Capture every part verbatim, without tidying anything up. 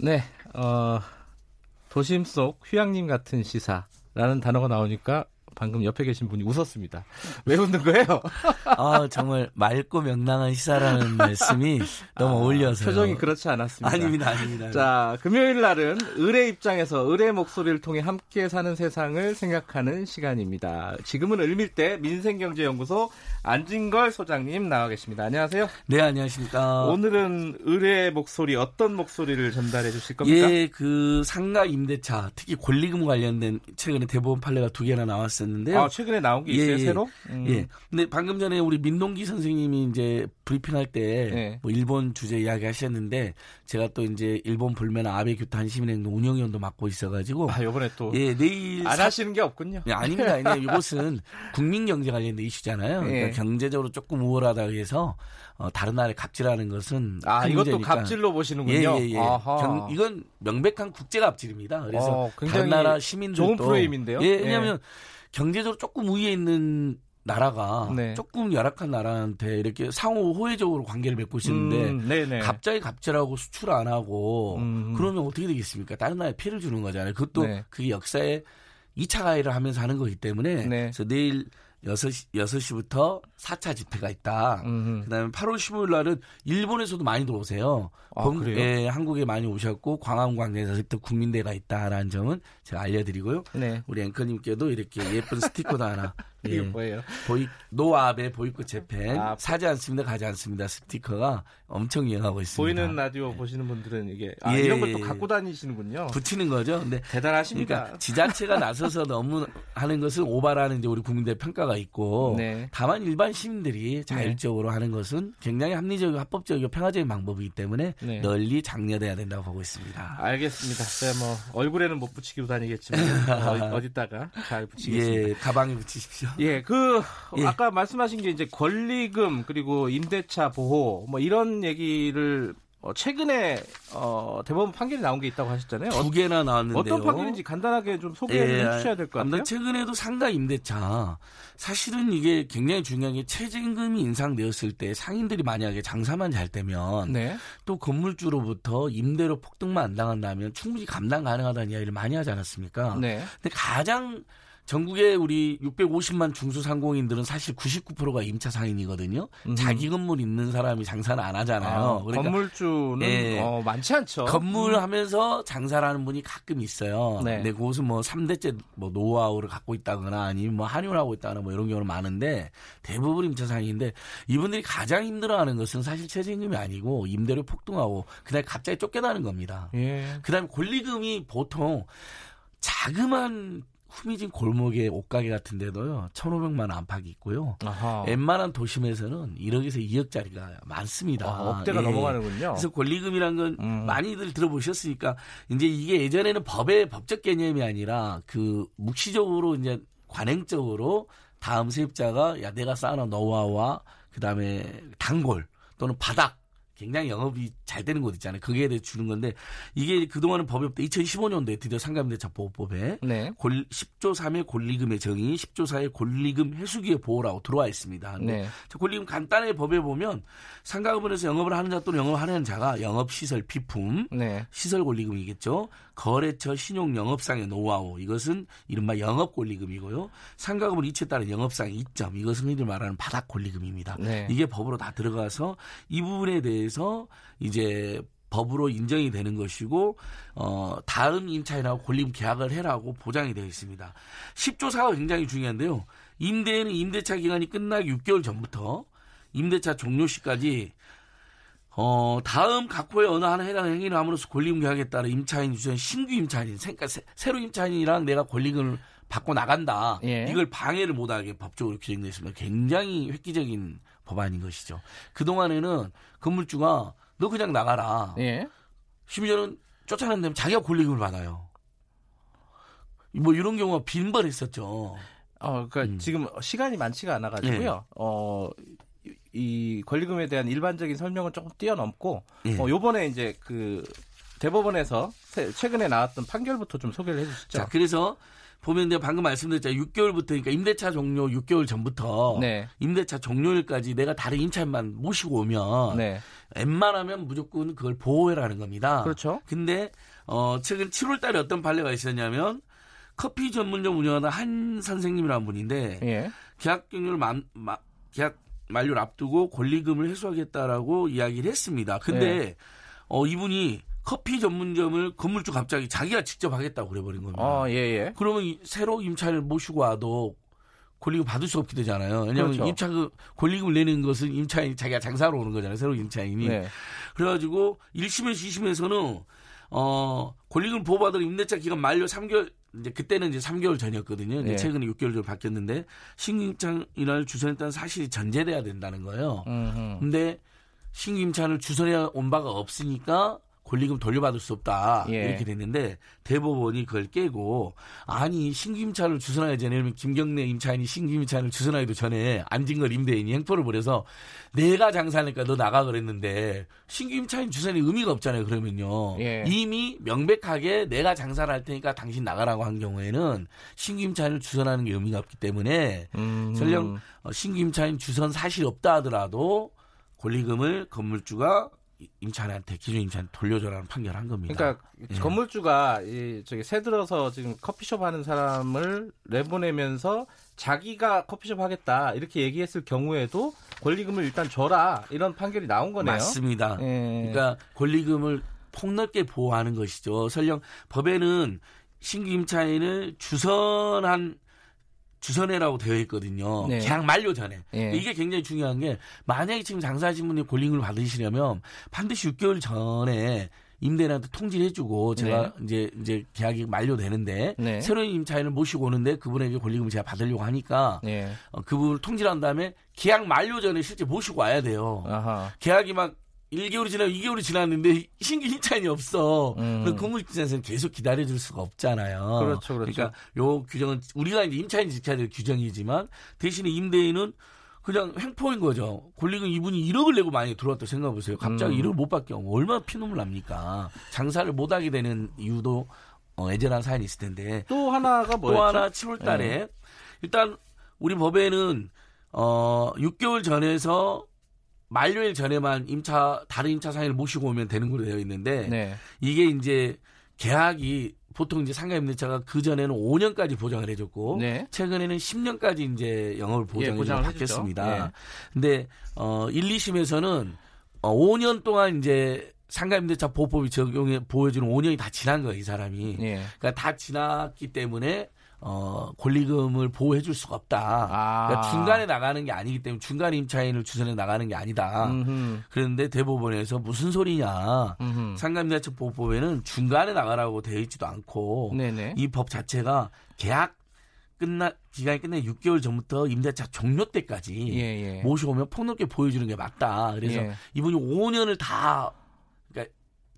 네, 어, 도심 속 휴양림 같은 시사라는 단어가 나오니까 방금 옆에 계신 분이 웃었습니다. 왜 웃는 거예요? 아, 정말 맑고 명랑한 시사라는 말씀이 너무 아, 어울려서요. 표정이 그렇지 않았습니다. 아닙니다. 아닙니다. 자, 금요일 날은 을의 입장에서 을의 목소리를 통해 함께 사는 세상을 생각하는 시간입니다. 지금은 을밀대 민생경제연구소 안진걸 소장님 나와 계십니다. 안녕하세요. 네, 안녕하십니까. 오늘은 을의 목소리, 어떤 목소리를 전달해 주실 겁니까? 예, 그 상가 임대차, 특히 권리금 관련된 최근에 대법원 판례가 두 개나 나왔어요. 아, 최근에 나온 게 있어요, 예, 새로? 음. 예. 근데 방금 전에 우리 민동기 선생님이 이제 브리핑할 때 네. 뭐 일본 주제 이야기 하셨는데 제가 또 이제 일본 불매나 아베 규탄 시민행동 운영위원도 맡고 있어가지고 아, 이번에 또 예, 내일 안 사... 하시는 게 없군요. 예, 아닙니다. 이것은 국민 경제 관련된 이슈잖아요. 예. 그러니까 경제적으로 조금 우월하다고 해서 어, 다른 나라에 갑질하는 것은 아, 이것도 문제니까. 갑질로 보시는군요. 예, 예, 예. 경, 이건 명백한 국제 갑질입니다. 그래서 어, 다른 나라 시민들도 좋은 프레임인데요. 예, 왜냐하면 예. 경제적으로 조금 우위에 있는 나라가 네. 조금 열악한 나라한테 이렇게 상호 호혜적으로 관계를 맺고 있는데 음, 갑자기 갑질하고 수출 안 하고 음. 그러면 어떻게 되겠습니까? 다른 나라에 피해를 주는 거잖아요. 그것도 네. 그게 역사에 이 차 가해를 하면서 하는 거기 때문에 네. 그래서 내일 여섯 시, 여섯 시부터 사 차 집회가 있다. 음흠. 그다음에 팔월 십오일 날은 일본에서도 많이 들어오세요. 아, 범, 그래요? 예, 한국에 많이 오셨고 광화문광장에서 또 국민대가 있다라는 점은 제가 알려드리고요. 네. 우리 앵커님께도 이렇게 예쁜 스티커도 하나. 예, 이게 뭐예요? 보이, 노 아베 보이콧 재팬 아, 사지 않습니다, 가지 않습니다 스티커가 엄청 유행하고 있습니다. 보이는 라디오 예. 보시는 분들은 이게 아, 예, 이런 것도 갖고 다니시는군요. 붙이는 거죠. 근데 대단하십니다. 그러니까 지자체가 나서서 너무 하는 것은 오바라는 이제 우리 국민대 평가가 있고 네. 다만 일반 시민들이 자율적으로 네. 하는 것은 굉장히 합리적이고 합법적이고 평화적인 방법이기 때문에 네. 널리 장려돼야 된다고 보고 있습니다. 알겠습니다. 제가 뭐 얼굴에는 못 붙이기로 다니겠지만 어, 어디다가 잘 붙이겠습니다. 예, 가방에 붙이십시오. 예, 그 예. 아까 말씀하신 게 이제 권리금 그리고 임대차 보호 뭐 이런 얘기를 최근에 어, 대법원 판결이 나온 게 있다고 하셨잖아요. 두 개나 나왔는데요. 어떤 판결인지 간단하게 좀 소개해 예, 주셔야 될 것 같아요. 최근에도 상가 임대차 사실은 이게 굉장히 중요한 게 최저임금이 인상되었을 때 상인들이 만약에 장사만 잘 되면 네. 또 건물주로부터 임대료 폭등만 안 당한다면 충분히 감당 가능하다는 이야기를 많이 하지 않았습니까? 네. 근데 가장 전국에 우리 육백오십만 중소상공인들은 사실 구십구 퍼센트가 임차 상인이거든요. 음. 자기 건물 있는 사람이 장사는 안 하잖아요. 아, 그러니까, 건물주는 예, 어, 많지 않죠. 건물하면서 장사를 하는 분이 가끔 있어요. 네. 근데 그것은 뭐 삼 대째 뭐 노하우를 갖고 있다거나 아니면 뭐 한의원을 하고 있다거나 뭐 이런 경우는 많은데 대부분 임차 상인인데 이분들이 가장 힘들어하는 것은 사실 최저임금이 아니고 임대료 폭등하고 그다음에 갑자기 쫓겨나는 겁니다. 예. 그다음에 권리금이 보통 자그만 후미진 골목의 옷가게 같은 데도요. 천오백만 원 안팎이 있고요. 아하. 웬만한 도심에서는 일억에서 이억짜리가 많습니다. 아, 억대가 예. 넘어가는군요. 그래서 권리금이란 건 음. 많이들 들어보셨으니까 이제 이게 예전에는 법의 법적 개념이 아니라 그 묵시적으로 이제 관행적으로 다음 세입자가 야 내가 쌓아놓은 노하우와 그다음에 단골 또는 바닥 굉장히 영업이 잘 되는 곳 있잖아요. 거기에 대해 주는 건데 이게 그동안은 법이 없다. 이천십오년도에 드디어 상가임대차 보호법에 네. 십조 삼의 권리금의 정의, 십조 사의 권리금 해수기의 보호라고 들어와 있습니다. 네. 권리금 간단하게 법에 보면 상가건물에서 영업을 하는 자 또는 영업을 하는 자가 영업시설 비품, 네. 시설 권리금이겠죠. 거래처 신용 영업상의 노하우, 이것은 이른바 영업 권리금이고요. 상가건물 이체에 따른 영업상의 이점, 이것은 흔히 말하는 바닥 권리금입니다. 네. 이게 법으로 다 들어가서 이 부분에 대해 그래서 이제 법으로 인정이 되는 것이고 어, 다음 임차인하고 권리금 계약을 해라고 보장이 되어 있습니다. 십조 사가 굉장히 중요한데요. 임대인은 임대차 기간이 끝나기 육 개월 전부터 임대차 종료 시까지 어, 다음 각호에 어느 하나 해당 행위를 함으로써 권리금 계약에 따라 임차인 주소는 신규 임차인, 그러니까 새, 새로 임차인이랑 내가 권리금을 받고 나간다. 예. 이걸 방해를 못하게 법적으로 규정되어 있습니다. 굉장히 획기적인 법안인 것이죠. 그동안에는 건물주가 너 그냥 나가라. 예. 심지어는 쫓아내면 자기가 권리금을 받아요. 뭐 이런 경우가 빈번했었죠. 어, 그러니까 음. 지금 시간이 많지가 않아가지고요. 예. 어, 이 권리금에 대한 일반적인 설명은 조금 뛰어넘고, 예. 어, 요번에 이제 그 대법원에서 최근에 나왔던 판결부터 좀 소개를 해주시죠. 자, 그래서 보면 내가 방금 말씀드렸잖아요. 육 개월부터, 그러니까 임대차 종료 육 개월 전부터 네. 임대차 종료일까지 내가 다른 임차인만 모시고 오면 네. 웬만하면 무조건 그걸 보호해라는 겁니다. 그렇죠. 근데 어, 최근 칠월 달에 어떤 판례가 있었냐면 커피 전문점 운영하는 한 선생님이라는 분인데 예. 계약 종료를 만, 마, 계약 만료를 앞두고 권리금을 회수하겠다라고 이야기를 했습니다. 근데 예. 어, 이분이 커피 전문점을 건물주 갑자기 자기가 직접 하겠다고 그래버린 겁니다. 아, 예, 예. 그러면 새로 임차를 모시고 와도 권리금 받을 수 없게 되잖아요. 왜냐하면 그렇죠. 임차 그 권리금을 내는 것은 임차인이 자기가 장사로 오는 거잖아요. 새로 임차인이. 네. 그래가지고 일 심에서 이 심에서는 어, 권리금 보호받은 임대차 기간 만료 삼 개월, 이제 그때는 이제 삼 개월 전이었거든요. 네. 최근에 육 개월 전 바뀌었는데 신임차인을 주선했다는 사실이 전제돼야 된다는 거예요. 그런데 신임차인을 주선해 온 바가 없으니까 권리금 돌려받을 수 없다 예. 이렇게 됐는데 대법원이 그걸 깨고 아니 신규 임차를 주선하기 전에 그러면 김경래 임차인이 신규 임차를 주선하기도 전에 안진걸 임대인이 행포를 벌여서 내가 장사하니까 너 나가 그랬는데 신규 임차인 주선이 의미가 없잖아요. 그러면요 예. 이미 명백하게 내가 장사를 할 테니까 당신 나가라고 한 경우에는 신규 임차인을 주선하는 게 의미가 없기 때문에 음. 설령 신규 임차인 주선 사실 없다 하더라도 권리금을 건물주가 임차인한테 기존 임차인 돌려줘라는 판결을 한 겁니다. 그러니까 예. 건물주가 이 저기 새 들어서 지금 커피숍 하는 사람을 내보내면서 자기가 커피숍 하겠다 이렇게 얘기했을 경우에도 권리금을 일단 줘라 이런 판결이 나온 거네요. 맞습니다. 예. 그러니까 권리금을 폭넓게 보호하는 것이죠. 설령 법에는 신규 임차인을 주선한 주선해라고 되어 있거든요. 네. 계약 만료 전에. 네. 이게 굉장히 중요한 게 만약에 지금 장사하신 분이 권리금을 받으시려면 반드시 육 개월 전에 임대인한테 통지를 해주고 제가 네. 이제 이제 계약이 만료되는데 네. 새로운 임차인을 모시고 오는데 그분에게 권리금을 제가 받으려고 하니까 네. 어, 그분을 통지를 한 다음에 계약 만료 전에 실제 모시고 와야 돼요. 아하. 계약이 막 일 개월이 지나고 이 개월이 지났는데 신규 임차인이 없어. 음. 건물주에서는 계속 기다려줄 수가 없잖아요. 그렇죠, 그렇죠. 그러니까 요 규정은 우리가 이제 임차인 지켜야 될 규정이지만 대신에 임대인은 그냥 횡포인 거죠. 권리금 이분이 일억을 내고 많이 들어왔다고 생각해보세요. 갑자기 음. 일억을 못 받게 하면 얼마나 피눈물 납니까. 장사를 못하게 되는 이유도 어, 애절한 사연이 있을 텐데. 또 하나가 뭐였죠? 또 하나 칠월 달에 네. 일단 우리 법에는 어, 육 개월 전에서 만료일 전에만 임차 다른 임차 상인을 모시고 오면 되는 걸로 되어 있는데 네. 이게 이제 계약이 보통 이제 상가 임대차가 그 전에는 오 년까지 보장을 해줬고 네. 최근에는 십 년까지 이제 영업을 보장을 예, 받겠습니다. 그런데 예. 어, 일, 이 심에서는 어, 오 년 동안 이제 상가 임대차 보호법이 적용해 보여주는 오 년이 다 지난 거예요, 이 사람이. 예. 그러니까 다 지났기 때문에. 어, 권리금을 보호해 줄 수가 없다. 아. 그러니까 중간에 나가는 게 아니기 때문에 중간 임차인을 주선해 나가는 게 아니다. 음흠. 그런데 대법원에서 무슨 소리냐. 상가임대차 보호법에는 중간에 나가라고 되어 있지도 않고 이 법 자체가 계약 끝나 기간이 끝나 육 개월 전부터 임대차 종료 때까지 예, 예. 모셔오면 폭넓게 보여주는 게 맞다. 그래서 예. 이분이 오 년을 다 그러니까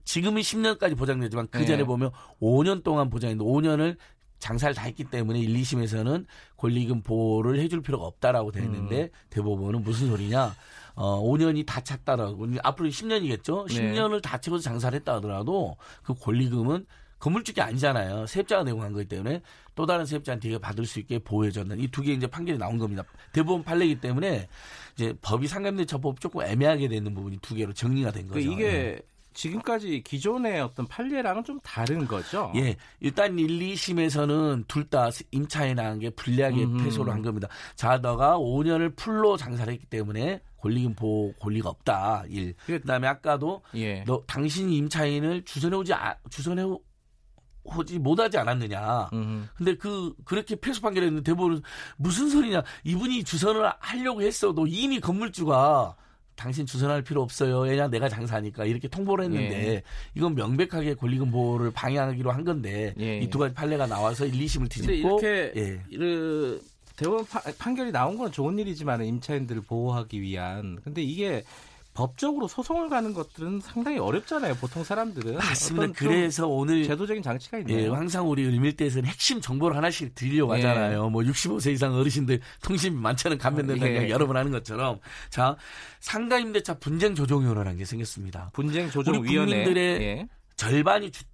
지금은 십 년까지 보장되지만 그 전에 예. 보면 오 년 동안 보장했는데 오 년을 장사를 다 했기 때문에 일, 이 심에서는 권리금 보호를 해줄 필요가 없다라고 되어 있는데 음. 대법원은 무슨 소리냐. 어, 오 년이 다 찼다라고. 앞으로 십 년이겠죠. 네. 십 년을 다 채워서 장사를 했다 하더라도 그 권리금은 건물주가 아니잖아요. 세입자가 내고 간 거기 때문에 또 다른 세입자한테 받을 수 있게 보호해줬는 이 두 개 이제 판결이 나온 겁니다. 대법원 판례이기 때문에 이제 법이 상가임대차법 조금 애매하게 되는 부분이 두 개로 정리가 된 거죠. 이게 지금까지 기존의 어떤 판례랑은 좀 다른 거죠? 예. 일단 일, 이 심에서는 둘 다 임차인한 게 불리하게 음흠. 패소를 한 겁니다. 자, 너가 오 년을 풀로 장사를 했기 때문에 권리금 보호 권리가 없다. 일. 그 다음에 아까도 예. 너 당신 임차인을 주선해오지, 아, 주선해오지 못하지 않았느냐. 음흠. 근데 그, 그렇게 패소 판결했는데 대법원은 무슨 소리냐. 이분이 주선을 하려고 했어도 이미 건물주가 당신 주선할 필요 없어요. 왜냐 내가 장사하니까 이렇게 통보를 했는데 예. 이건 명백하게 권리금 보호를 방해하기로 한 건데 예. 이 두 가지 판례가 나와서 일, 이 심을 뒤집고 이렇게 예. 그 대법원 파, 판결이 나온 건 좋은 일이지만 임차인들을 보호하기 위한 근데 이게 법적으로 소송을 가는 것들은 상당히 어렵잖아요. 보통 사람들은. 맞습니다. 그래서 오늘 제도적인 장치가 있네요. 예, 항상 우리 을밀대에서는 핵심 정보를 하나씩 드리려고 예. 하잖아요. 뭐 육십오 세 이상 어르신들 통신이 많잖아요. 감면된다는 예. 여러 번 하는 것처럼. 자, 상가임대차 분쟁조정위원회라는 게 생겼습니다. 분쟁조정위원회. 우리 국민들의 예. 절반이 주,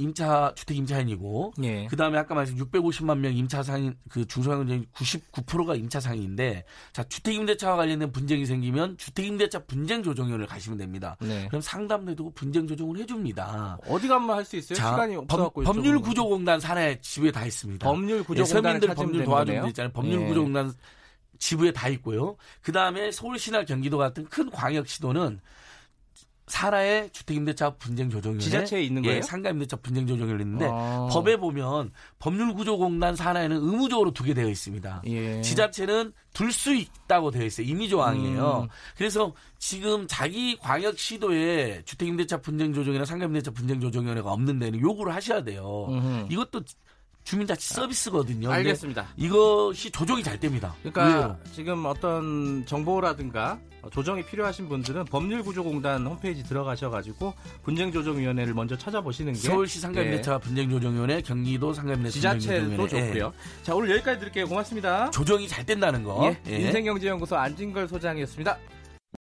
임차 주택 임차인이고 예. 그다음에 아까 말씀드린 육백오십만 명 임차 상인 그 중소상인 구십구 퍼센트가 임차 상인인데 자 주택 임대차와 관련된 분쟁이 생기면 주택 임대차 분쟁 조정위원회를 가시면 됩니다. 네. 그럼 상담도 해두고 분쟁 조정을 해 줍니다. 어디 가면 할 수 있어요? 자, 시간이 없어 갖고 법률 구조 공단 산하에 지부에 다 있습니다. 법률 구조 공단 예, 서민들 법률 도와주는 데 있잖아요. 법률 예. 구조 공단 지부에 다 있고요. 그다음에 서울시나 경기도 같은 큰 광역시도는 산하의 주택임대차 분쟁조정위원회 지자체에 있는 거예요? 예, 상가임대차 분쟁조정위원회 있는데 아. 법에 보면 법률구조공단 산하에는 의무적으로 두게 되어 있습니다. 예. 지자체는 둘 수 있다고 되어 있어요. 임의조항이에요. 음. 그래서 지금 자기 광역시도에 주택임대차 분쟁조정이나 상가임대차 분쟁조정위원회가 없는 데는 요구를 하셔야 돼요. 음. 이것도 주민자치 서비스거든요. 알겠습니다. 이것이 조정이 잘 됩니다. 그러니까 의외로. 지금 어떤 정보라든가 조정이 필요하신 분들은 법률구조공단 홈페이지 들어가셔가지고 분쟁조정위원회를 먼저 찾아보시는 게 서울시 상가임대차 예. 분쟁조정위원회, 경기도 상가임대차 지자체도 좋고요. 예. 자 오늘 여기까지 드릴게요. 고맙습니다. 조정이 잘 된다는 거. 예. 예. 인생경제연구소 안진걸 소장이었습니다.